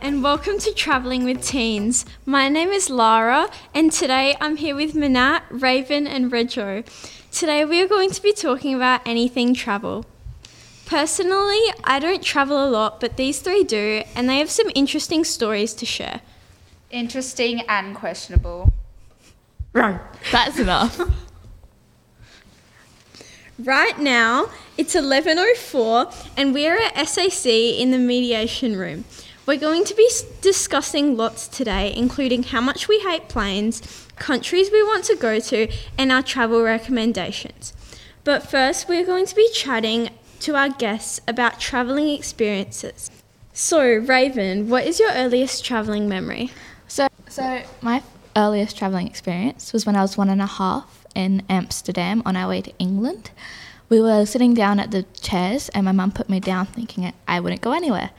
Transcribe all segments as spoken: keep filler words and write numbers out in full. Hi, and welcome to Travelling with Teens. My name is Lara, and today I'm here with Mannat, Raven, and Rejo. Today we are going to be talking about anything travel. Personally, I don't travel a lot, but these three do, and they have some interesting stories to share. Interesting and questionable. Right, that's enough. Right now, it's eleven oh four and we're at S A C in the mediation room. We're going to be discussing lots today, including how much we hate planes, countries we want to go to, and our travel recommendations. But first, we're going to be chatting to our guests about travelling experiences. So, Raven, what is your earliest travelling memory? So, so my earliest travelling experience was when I was one and a half. In Amsterdam on our way to England. We were sitting down at the chairs and my mum put me down thinking I wouldn't go anywhere.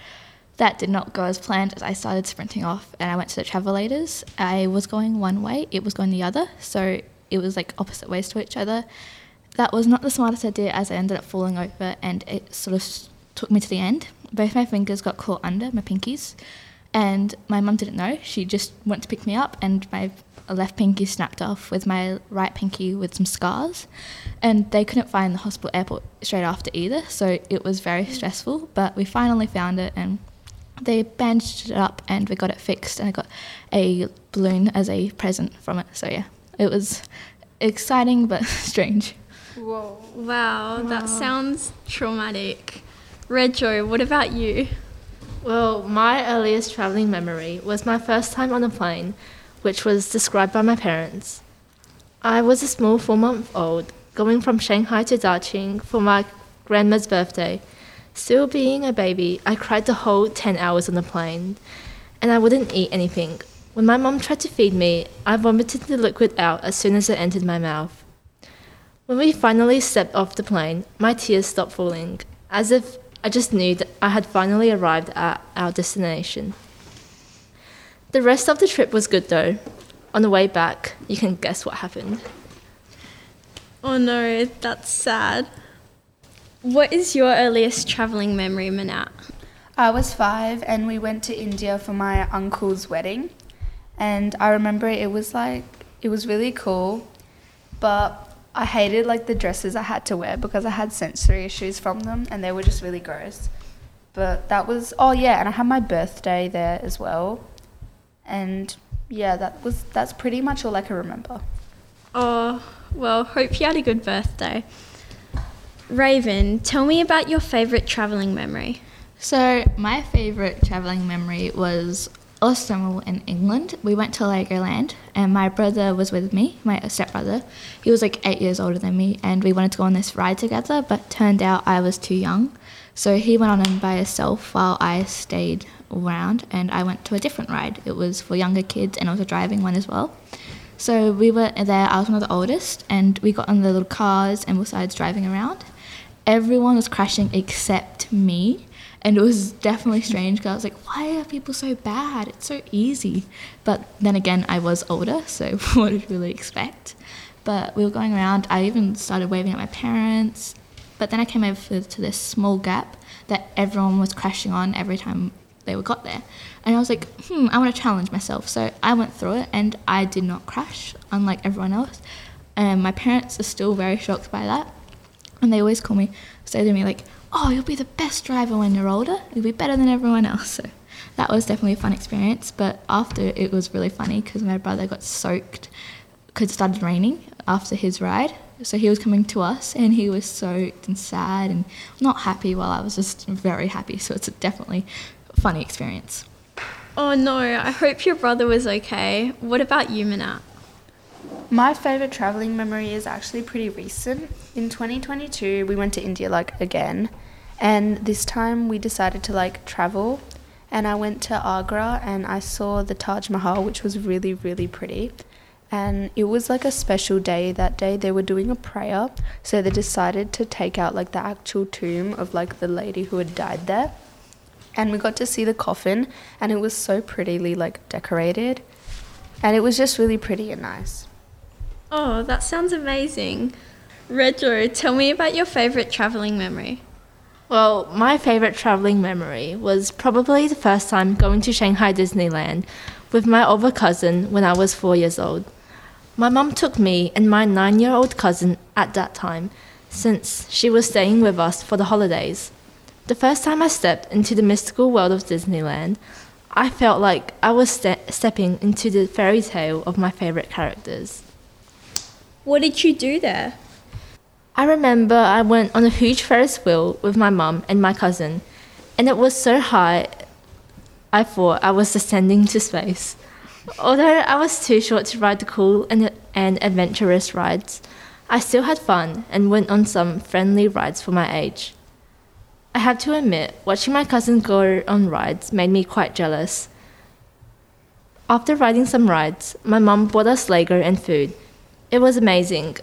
That did not go as planned as I started sprinting off and I went to the travelators. I was going one way, it was going the other, so it was like opposite ways to each other. That was not the smartest idea as I ended up falling over and it sort of took me to the end. Both my fingers got caught under, my pinkies, and my mum didn't know. She just went to pick me up and my a left pinky snapped off with my right pinky with some scars, and they couldn't find the hospital airport straight after either, so it was very stressful, but we finally found it and they bandaged it up and we got it fixed and I got a balloon as a present from it. So yeah, it was exciting but strange. Whoa. Wow, wow, that sounds traumatic. Rejo, what about you? Well, my earliest travelling memory was my first time on a plane, which was described by my parents. I was a small four-month-old, going from Shanghai to Daqing for my grandma's birthday. Still being a baby, I cried the whole ten hours on the plane, and I wouldn't eat anything. When my mum tried to feed me, I vomited the liquid out as soon as it entered my mouth. When we finally stepped off the plane, my tears stopped falling, as if I just knew that I had finally arrived at our destination. The rest of the trip was good though. On the way back, you can guess what happened. Oh no, that's sad. What is your earliest travelling memory, Mannat? I was five and we went to India for my uncle's wedding. And I remember it was like, it was really cool, but I hated like the dresses I had to wear because I had sensory issues from them and they were just really gross. But that was, oh yeah, and I had my birthday there as well. And yeah, that was that's pretty much all I can remember. Oh, well, hope you had a good birthday. Raven, tell me about your favourite travelling memory. So my favourite travelling memory was last summer in England. We went to Legoland and my brother was with me, my stepbrother. He was like eight years older than me and we wanted to go on this ride together, but turned out I was too young. So he went on him by himself while I stayed around and I went to a different ride. It was for younger kids and it was a driving one as well. So we were there, I was one of the oldest, and we got on the little cars and we started driving around. Everyone was crashing except me and it was definitely strange because I was like, why are people so bad? It's so easy. But then again, I was older, so what did you really expect? But we were going around, I even started waving at my parents. But then I came over to this small gap that everyone was crashing on every time they were got there. And I was like, hmm, I want to challenge myself. So I went through it and I did not crash, unlike everyone else. And my parents are still very shocked by that. And they always call me, say to me like, oh, you'll be the best driver when you're older. You'll be better than everyone else. So that was definitely a fun experience. But after, it was really funny because my brother got soaked because it started raining after his ride. So he was coming to us and he was soaked and sad and not happy while I was just very happy. So it's a definitely funny experience. Oh no, I hope your brother was okay. What about you, Mannat? My favourite travelling memory is actually pretty recent. In twenty twenty-two, we went to India like again. And this time we decided to like travel. And I went to Agra and I saw the Taj Mahal, which was really, really pretty. And it was like a special day that day. They were doing a prayer, so they decided to take out like the actual tomb of like the lady who had died there. And we got to see the coffin and it was so prettily like decorated. And it was just really pretty and nice. Oh, that sounds amazing. Rejo, tell me about your favourite travelling memory. Well, my favourite travelling memory was probably the first time going to Shanghai Disneyland with my older cousin when I was four years old. My mum took me and my nine-year-old cousin at that time, since she was staying with us for the holidays. The first time I stepped into the mystical world of Disneyland, I felt like I was ste- stepping into the fairy tale of my favourite characters. What did you do there? I remember I went on a huge Ferris wheel with my mum and my cousin, and it was so high I thought I was ascending to space. Although I was too short to ride the cool and, and adventurous rides, I still had fun and went on some friendly rides for my age. I have to admit, watching my cousin go on rides made me quite jealous. After riding some rides, my mum bought us Lego and food. It was amazing.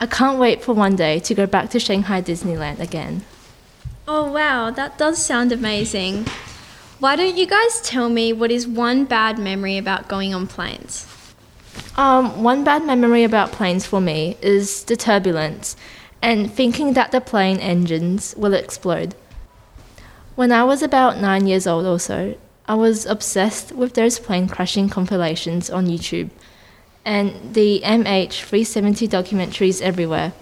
I can't wait for one day to go back to Shanghai Disneyland again. Oh wow, that does sound amazing. Why don't you guys tell me what is one bad memory about going on planes? Um, one bad memory about planes for me is the turbulence and thinking that the plane engines will explode. When I was about nine years old or so, I was obsessed with those plane crashing compilations on YouTube and the M H three seventy documentaries everywhere,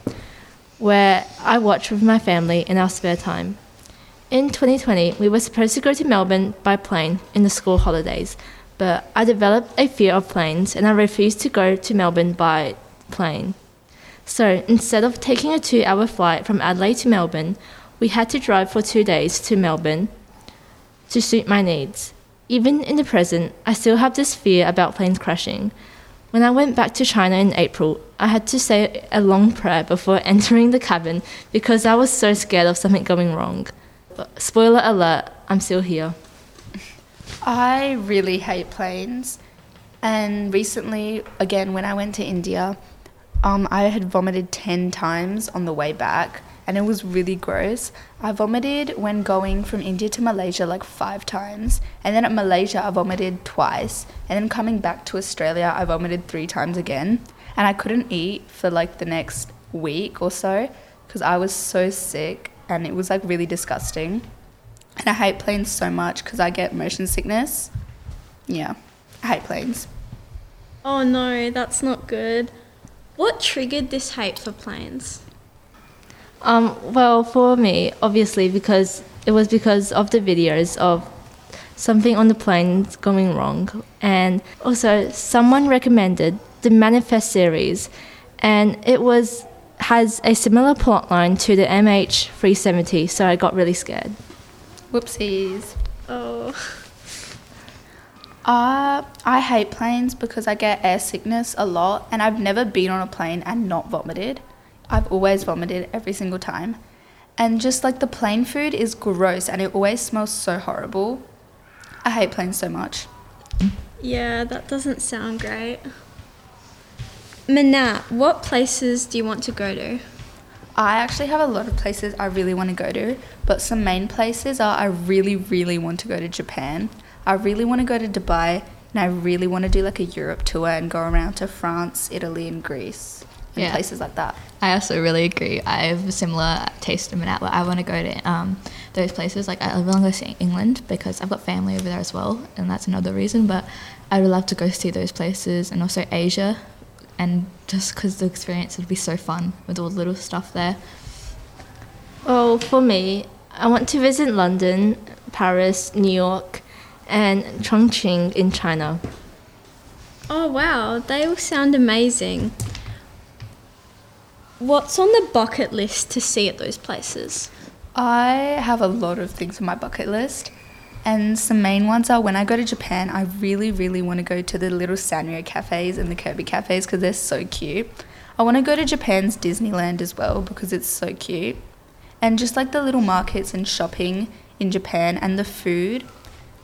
where I watched with my family in our spare time. In twenty twenty, we were supposed to go to Melbourne by plane in the school holidays, but I developed a fear of planes and I refused to go to Melbourne by plane. So instead of taking a two-hour flight from Adelaide to Melbourne, we had to drive for two days to Melbourne to suit my needs. Even in the present, I still have this fear about planes crashing. When I went back to China in April, I had to say a long prayer before entering the cabin because I was so scared of something going wrong. But spoiler alert, I'm still here. I really hate planes. And recently, again, when I went to India, Um, I had vomited ten times on the way back, and it was really gross. I vomited when going from India to Malaysia like five times, and then at Malaysia I vomited twice, and then coming back to Australia I vomited three times again, and I couldn't eat for like the next week or so because I was so sick and it was like really disgusting. And I hate planes so much because I get motion sickness. Yeah, I hate planes. Oh no, that's not good. What triggered this hate for planes? Um, well, for me, obviously, because it was because of the videos of something on the plane going wrong. And also, someone recommended the Manifest series, and it was has a similar plotline to the M H three seventy, so I got really scared. Whoopsies. Oh. Uh, I hate planes because I get air sickness a lot, and I've never been on a plane and not vomited. I've always vomited every single time. And just like the plane food is gross and it always smells so horrible. I hate planes so much. Yeah, that doesn't sound great. Mannat, what places do you want to go to? I actually have a lot of places I really want to go to, but some main places are I really, really want to go to Japan. I really want to go to Dubai, and I really want to do like a Europe tour and go around to France, Italy and Greece and yeah. places like that. I also really agree. I have a similar taste in Mannat, but I want to go to um, those places. Like I really want to go to England because I've got family over there as well, and that's another reason, but I would love to go see those places and also Asia, and just because the experience would be so fun with all the little stuff there. Well, for me, I want to visit London, Paris, New York, and Chongqing in China. Oh wow, they all sound amazing. What's on the bucket list to see at those places? I have a lot of things on my bucket list, and some main ones are when I go to Japan, I really, really want to go to the little Sanrio cafes and the Kirby cafes because they're so cute. I want to go to Japan's Disneyland as well because it's so cute. And just like the little markets and shopping in Japan and the food.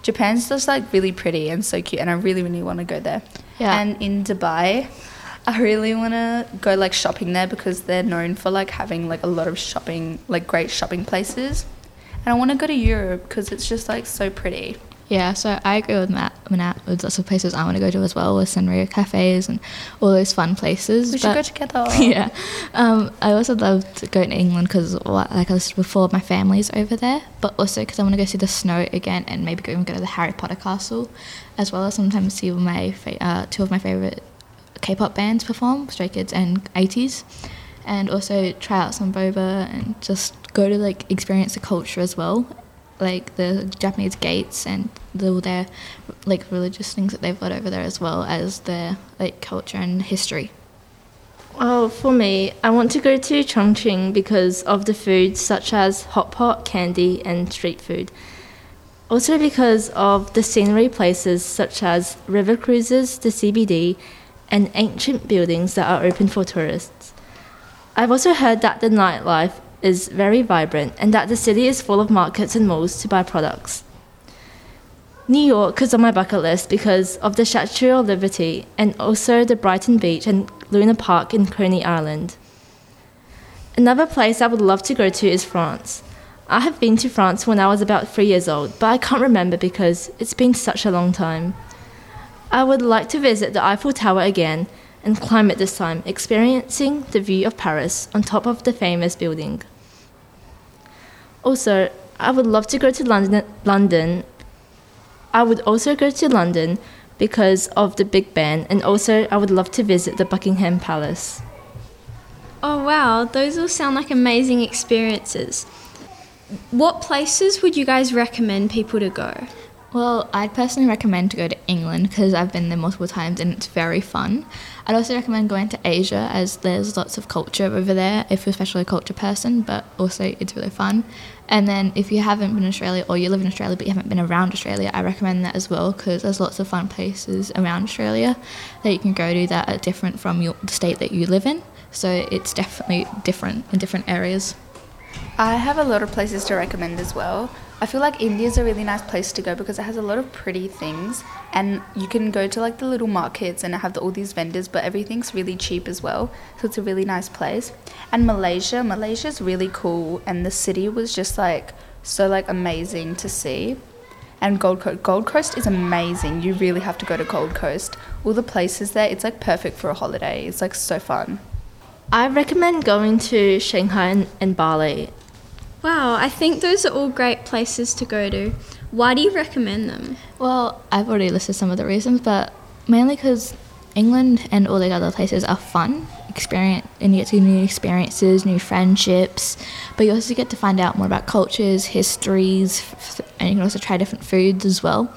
Japan's just like really pretty and so cute, and I really, really want to go there. Yeah. And in Dubai, I really want to go like shopping there because they're known for like having like a lot of shopping, like great shopping places. And I want to go to Europe because it's just like so pretty. Yeah, so I agree with Matt. Mannat, with lots of places I want to go to as well, with Sanrio cafes and all those fun places. We should but, go together. Yeah. Um, I also loved going to England because, like I said before, my family's over there, but also because I want to go see the snow again and maybe even go to the Harry Potter castle, as well as sometimes see my fa- uh, two of my favourite K-pop bands perform, Stray Kids and eighties, and also try out some boba and just go to, like, experience the culture as well, like the Japanese gates and all their, like, religious things that they've got over there, as well as their, like, culture and history. Oh, for me, I want to go to Chongqing because of the food, such as hot pot, candy and street food. Also because of the scenery places such as river cruises, the C B D and ancient buildings that are open for tourists. I've also heard that the nightlife is very vibrant and that the city is full of markets and malls to buy products. New York is on my bucket list because of the Statue of Liberty and also the Brighton Beach and Luna Park in Coney Island. Another place I would love to go to is France. I have been to France when I was about three years old, but I can't remember because it's been such a long time. I would like to visit the Eiffel Tower again and climb it this time, experiencing the view of Paris on top of the famous building. Also, I would love to go to London. London. I would also go to London because of the Big Ben, and also I would love to visit the Buckingham Palace. Oh wow, those all sound like amazing experiences. What places would you guys recommend people to go? Well, I'd personally recommend to go to England because I've been there multiple times and it's very fun. I'd also recommend going to Asia as there's lots of culture over there, if you're especially a culture person, but also it's really fun. And then if you haven't been in Australia, or you live in Australia but you haven't been around Australia, I recommend that as well because there's lots of fun places around Australia that you can go to that are different from your, the state that you live in. So it's definitely different in different areas. I have a lot of places to recommend as well. I feel like India is a really nice place to go because it has a lot of pretty things and you can go to, like, the little markets and have all these vendors, but everything's really cheap as well. So it's a really nice place. And Malaysia, Malaysia is really cool, and the city was just, like, so, like, amazing to see. And Gold Coast, Gold Coast is amazing. You really have to go to Gold Coast. All the places there, it's, like, perfect for a holiday. It's, like, so fun. I recommend going to Shanghai and Bali. Wow, I think those are all great places to go to. Why do you recommend them? Well, I've already listed some of the reasons, but mainly because England and all those other places are fun, experience, and you get to new experiences, new friendships, but you also get to find out more about cultures, histories, and you can also try different foods as well.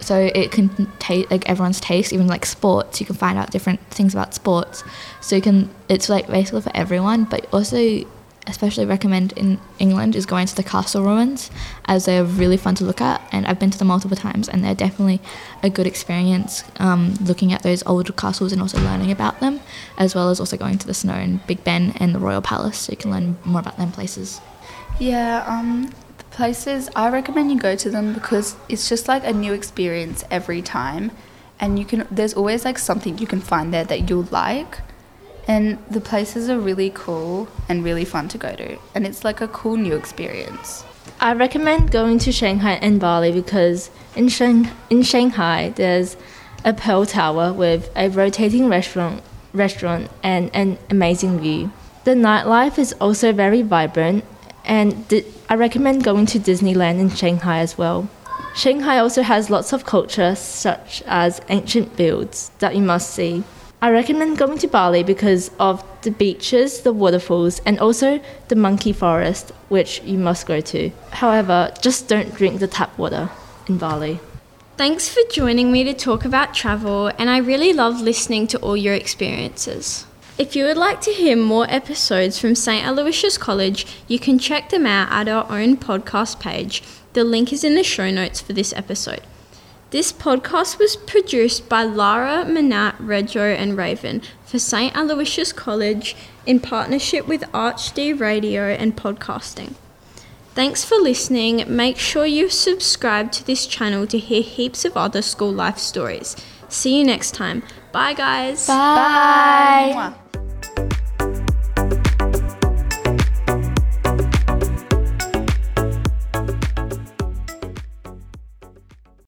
So it can take, like, everyone's taste, even, like, sports. You can find out different things about sports. So you can, it's, like, basically for everyone, but also especially recommend in England is going to the castle ruins, as they're really fun to look at, and I've been to them multiple times and they're definitely a good experience, um, looking at those old castles and also learning about them, as well as also going to the snow and Big Ben and the Royal Palace, so you can learn more about them places. Yeah, um, the places, I recommend you go to them because it's just, like, a new experience every time, and you can, there's always, like, something you can find there that you'll like. And the places are really cool and really fun to go to. And it's, like, a cool new experience. I recommend going to Shanghai and Bali because in, Shang- in Shanghai, there's a pearl tower with a rotating restaurant, restaurant and an amazing view. The nightlife is also very vibrant. And di- I recommend going to Disneyland in Shanghai as well. Shanghai also has lots of culture, such as ancient builds that you must see. I recommend going to Bali because of the beaches, the waterfalls, and also the monkey forest, which you must go to. However, just don't drink the tap water in Bali. Thanks for joining me to talk about travel, and I really love listening to all your experiences. If you would like to hear more episodes from Saint Aloysius College, you can check them out at our own podcast page. The link is in the show notes for this episode. This podcast was produced by Lara, Mannat, Rejo and Raven for Saint Aloysius College in partnership with ArchD Radio and Podcasting. Thanks for listening. Make sure you subscribe to this channel to hear heaps of other school life stories. See you next time. Bye, guys. Bye. Bye.